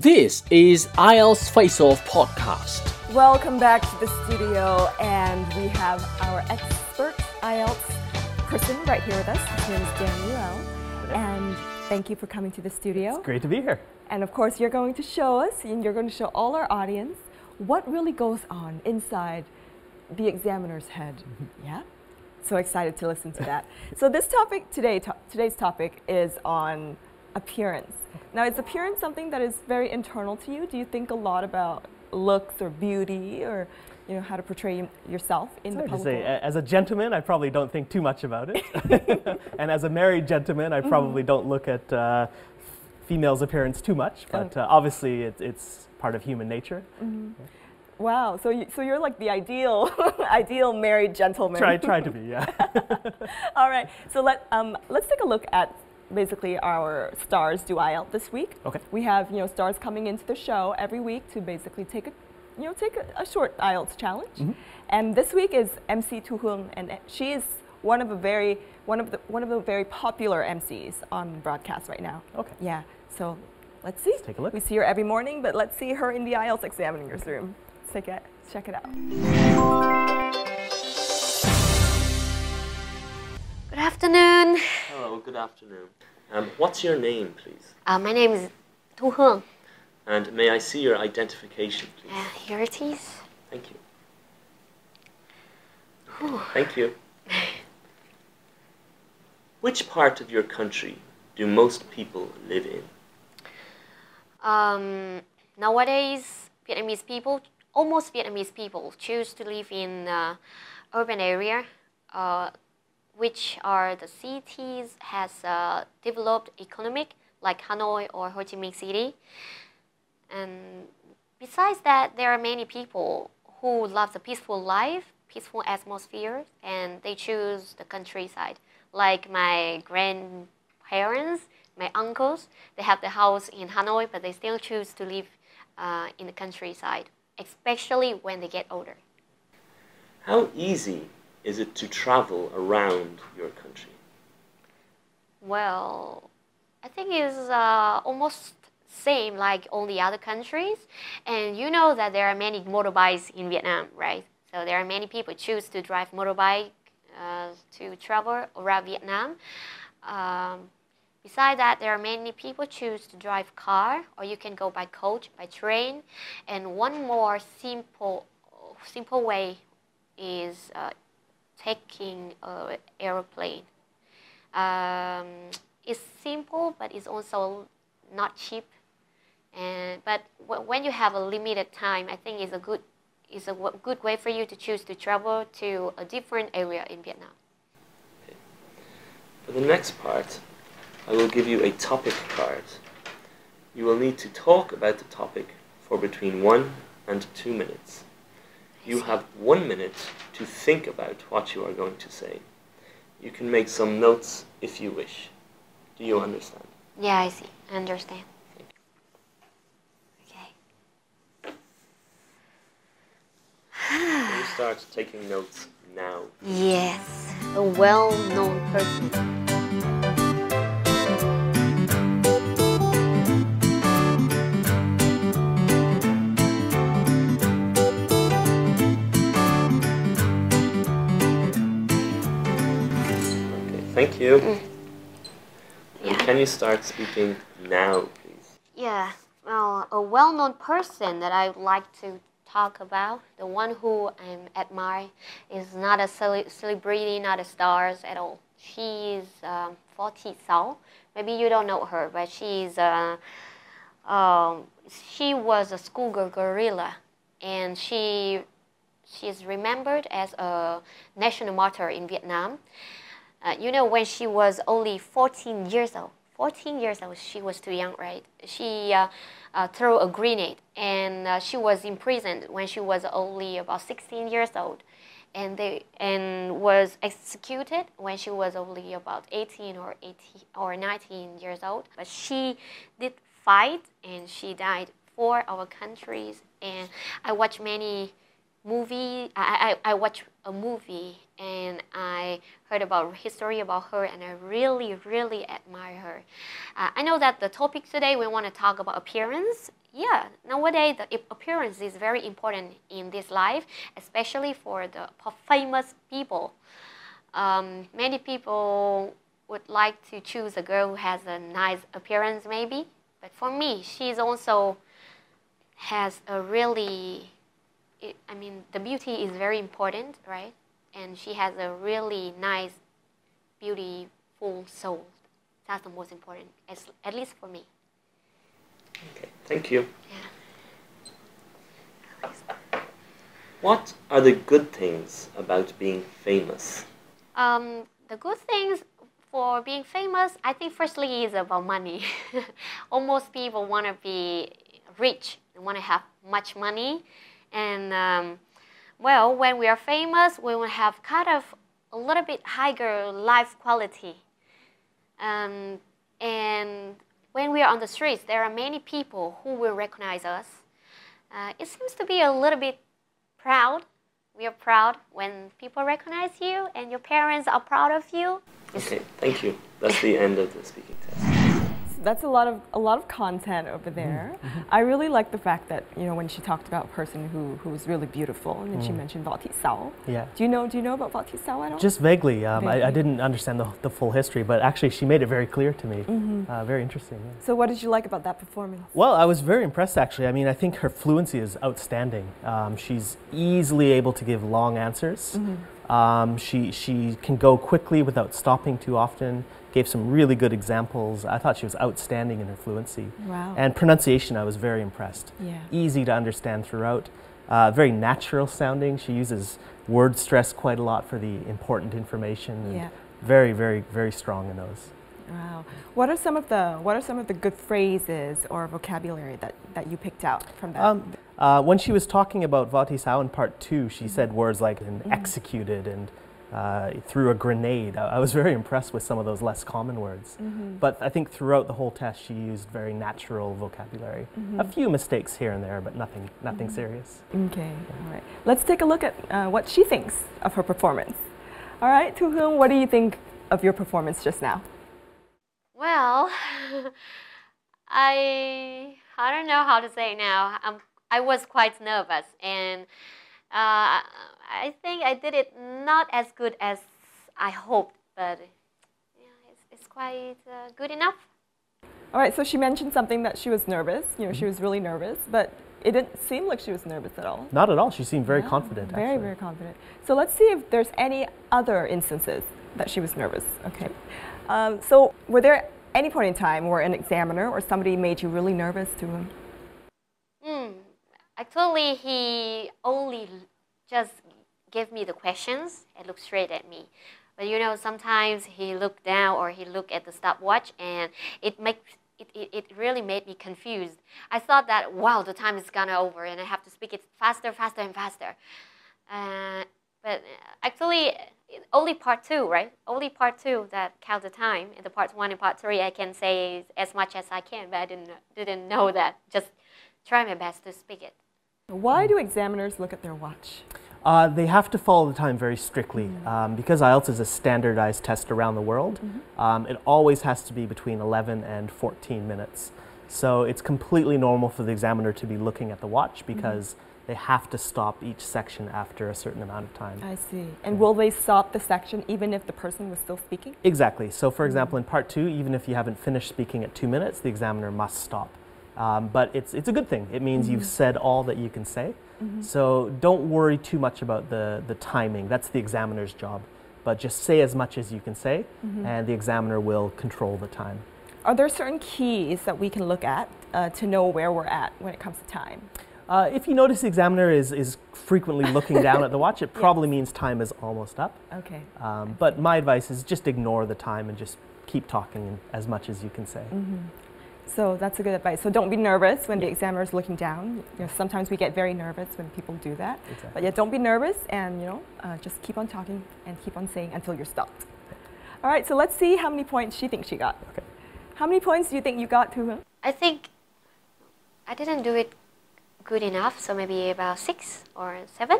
This is IELTS Face-Off Podcast. Welcome back to the studio, and we have our expert IELTS person right here with us. His name is Daniel Roulle, and thank you for coming to the studio. It's great to be here. And of course, you're going to show us, and you're going to show all our audience, what really goes on inside the examiner's head. Yeah? So excited to listen to that. So this topic today, today's topic is on appearance. Now, is appearance something that is very internal to you? Do you think a lot about looks or beauty, or you know how to portray yourself in the public? It's hard to say. As a gentleman, I probably don't think too much about it, and as a married gentleman, I probably don't look at females' appearance too much. But obviously, it's part of human nature. Mm-hmm. Yeah. Wow, so you're like the ideal married gentleman. Try to be, yeah. All right, so let's take a look at basically our stars do IELTS this week. Okay. We have stars coming into the show every week to basically take a short IELTS challenge, mm-hmm. and this week is MC Thu Hương, and she is one of the very popular MCs on broadcast right now. Okay. Yeah. So let's see. Let's take a look. We see her every morning, but let's see her in the IELTS examiner's room. Check it out. Good afternoon. Hello, good afternoon. What's your name, please? My name is Thu Hương. And may I see your identification, please? Here it is. Thank you. Ooh. Thank you. Which part of your country do most people live in? Nowadays, almost Vietnamese people choose to live in urban area, which are the cities has developed economic, like Hanoi or Ho Chi Minh City. And besides that, there are many people who love the peaceful life, peaceful atmosphere, and they choose the countryside. Like my grandparents, my uncles, they have the house in Hanoi, but they still choose to live in the countryside, especially when they get older. How easy is it to travel around your country? Well, I think it's almost same like all the other countries. And you know that there are many motorbikes in Vietnam, right? So there are many people choose to drive motorbike to travel around Vietnam. Besides that, there are many people choose to drive car, or you can go by coach, by train. And one more simple way is taking an aeroplane. It's simple, but it's also not cheap. But when you have a limited time, I think it's a good way for you to choose to travel to a different area in Vietnam. Okay. For the next part, I will give you a topic card. You will need to talk about the topic for between 1 and 2 minutes. You have 1 minute to think about what you are going to say. You can make some notes if you wish. Do you understand? Yeah, I see. I understand. Okay. Can you start taking notes now? Yes, a well-known person. Thank you. Yeah. Can you start speaking now, please? Yeah. Well, a well-known person that I would like to talk about, the one who I admire, is not a celebrity, not a star at all. She is Võ Thị Sáu. Maybe you don't know her, but she was a schoolgirl guerrilla, and she is remembered as a national martyr in Vietnam. When she was only 14 years old, she was too young, right? She threw a grenade, and she was imprisoned when she was only about 16 years old, and was executed when she was only about 18 or 19 years old. But she did fight, and she died for our countries. And I watched many movies. I watched a movie, and I heard about history about her, and I really, really admire her. I know that the topic today we want to talk about appearance, yeah, nowadays the appearance is very important in this life, especially for the famous people. Many people would like to choose a girl who has a nice appearance maybe, but for me, she's also has a really, I mean, the beauty is very important, right? And she has a really nice, beautiful soul. That's the most important, at least for me. Okay, thank you. Yeah. What are the good things about being famous? The good things for being famous, I think firstly is about money. Almost people want to be rich, they want to have much money. And well, when we are famous, we will have kind of a little bit higher life quality. And when we are on the streets, there are many people who will recognize us. It seems to be a little bit proud. We are proud when people recognize you and your parents are proud of you. Okay, thank you. That's the end of the speaking test. That's a lot of content over there. Mm-hmm. I really like the fact that, you know, when she talked about a person who was really beautiful, and then she mentioned Võ Thị Sáu. Yeah. Do you know about Võ Thị Sáu at all? Just vaguely. I didn't understand the full history, but actually she made it very clear to me. Mm-hmm. Very interesting. Yeah. So what did you like about that performance? Well, I was very impressed actually. I mean, I think her fluency is outstanding. She's easily able to give long answers. Mm-hmm. She can go quickly without stopping too often. Gave some really good examples. I thought she was outstanding in her fluency. Wow. And pronunciation, I was very impressed. Yeah. Easy to understand throughout. Very natural sounding. She uses word stress quite a lot for the important information. And yeah. Very, very, very strong in those. Wow. What are some of the good phrases or vocabulary that you picked out from that? When she was talking about Võ Thị Sáu in part 2, she said words like executed and through a grenade. I was very impressed with some of those less common words. Mm-hmm. But I think throughout the whole test she used very natural vocabulary. Mm-hmm. A few mistakes here and there, but nothing serious. Okay, all right. Let's take a look at what she thinks of her performance. All right, Thu Hương, what do you think of your performance just now? Well, I don't know how to say it now. I was quite nervous, and I think I did it not as good as I hoped, but yeah, it's quite good enough. All right, so she mentioned something that she was nervous. You know, she was really nervous, but it didn't seem like she was nervous at all. Not at all. She seemed very confident, actually. Very, very confident. So let's see if there's any other instances that she was nervous. Okay. So were there any point in time where an examiner or somebody made you really nervous, Thu Hương? Actually, he only just gave me the questions and looked straight at me. But you know, sometimes he looked down or he looked at the stopwatch, and it really made me confused. I thought that, wow, the time is gonna over and I have to speak it faster and faster. But actually, only part 2, right? Only part 2 that count the time. In the part 1 and part 3, I can say as much as I can, but I didn't know that. Just try my best to speak it. Why do examiners look at their watch? They have to follow the time very strictly. Because IELTS is a standardized test around the world, it always has to be between 11 and 14 minutes. So it's completely normal for the examiner to be looking at the watch because they have to stop each section after a certain amount of time. I see. And will they stop the section even if the person was still speaking? Exactly. So for example, in part 2, even if you haven't finished speaking at 2 minutes, the examiner must stop. But it's a good thing. It means you've said all that you can say. So don't worry too much about the timing. That's the examiner's job. But just say as much as you can say, and the examiner will control the time. Are there certain keys that we can look at to know where we're at when it comes to time? If you notice the examiner is frequently looking down at the watch, it probably means time is almost up. Okay. But my advice is just ignore the time and just keep talking as much as you can say. So that's a good advice. So don't be nervous when the examiner is looking down. You know, sometimes we get very nervous when people do that. Exactly. But yeah, don't be nervous, and you know, just keep on talking and keep on saying until you're stopped. All right, so let's see how many points she thinks she got. Okay. How many points do you think you got, Thu Hương? I think I didn't do it good enough, so maybe about 6 or 7.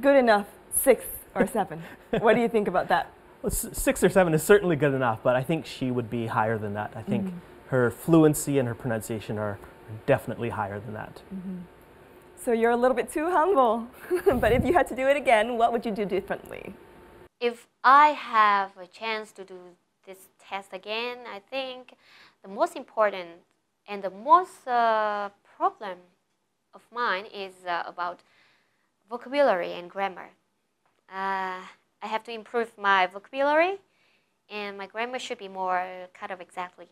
Good enough, 6 or 7. What do you think about that? Well, 6 or 7 is certainly good enough, but I think she would be higher than that. I think her fluency and her pronunciation are definitely higher than that. Mm-hmm. So you're a little bit too humble. But if you had to do it again, what would you do differently? If I have a chance to do this test again, I think the most important and the most problem of mine is about vocabulary and grammar. I have to improve my vocabulary, and my grammar should be more kind of exactly.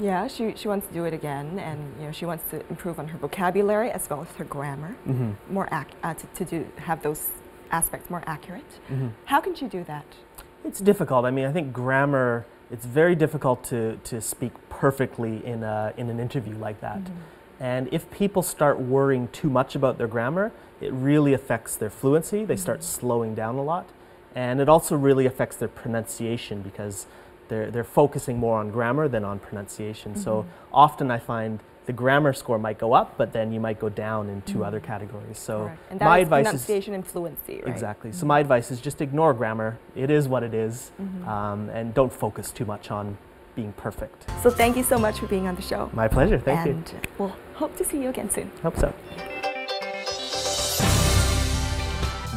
Yeah, she wants to do it again, and you know, she wants to improve on her vocabulary as well as her grammar, mm-hmm. to have those aspects more accurate. Mm-hmm. How can she do that? It's difficult. I mean, I think grammar, it's very difficult to speak perfectly in an interview like that. Mm-hmm. And if people start worrying too much about their grammar, it really affects their fluency. They start slowing down a lot. And it also really affects their pronunciation because they're focusing more on grammar than on pronunciation. Mm-hmm. So often I find the grammar score might go up, but then you might go down in two other categories. So right. And that my advice pronunciation is fluency, right? Exactly. So my advice is just ignore grammar. It is what it is, and don't focus too much on being perfect. So thank you so much for being on the show. My pleasure. Thank you. And we'll hope to see you again soon. Hope so.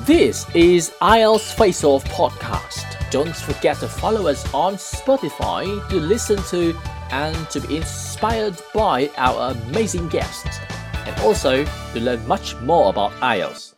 This is IELTS Face Off Podcast. Don't forget to follow us on Spotify to listen to and to be inspired by our amazing guests, and also to learn much more about IELTS.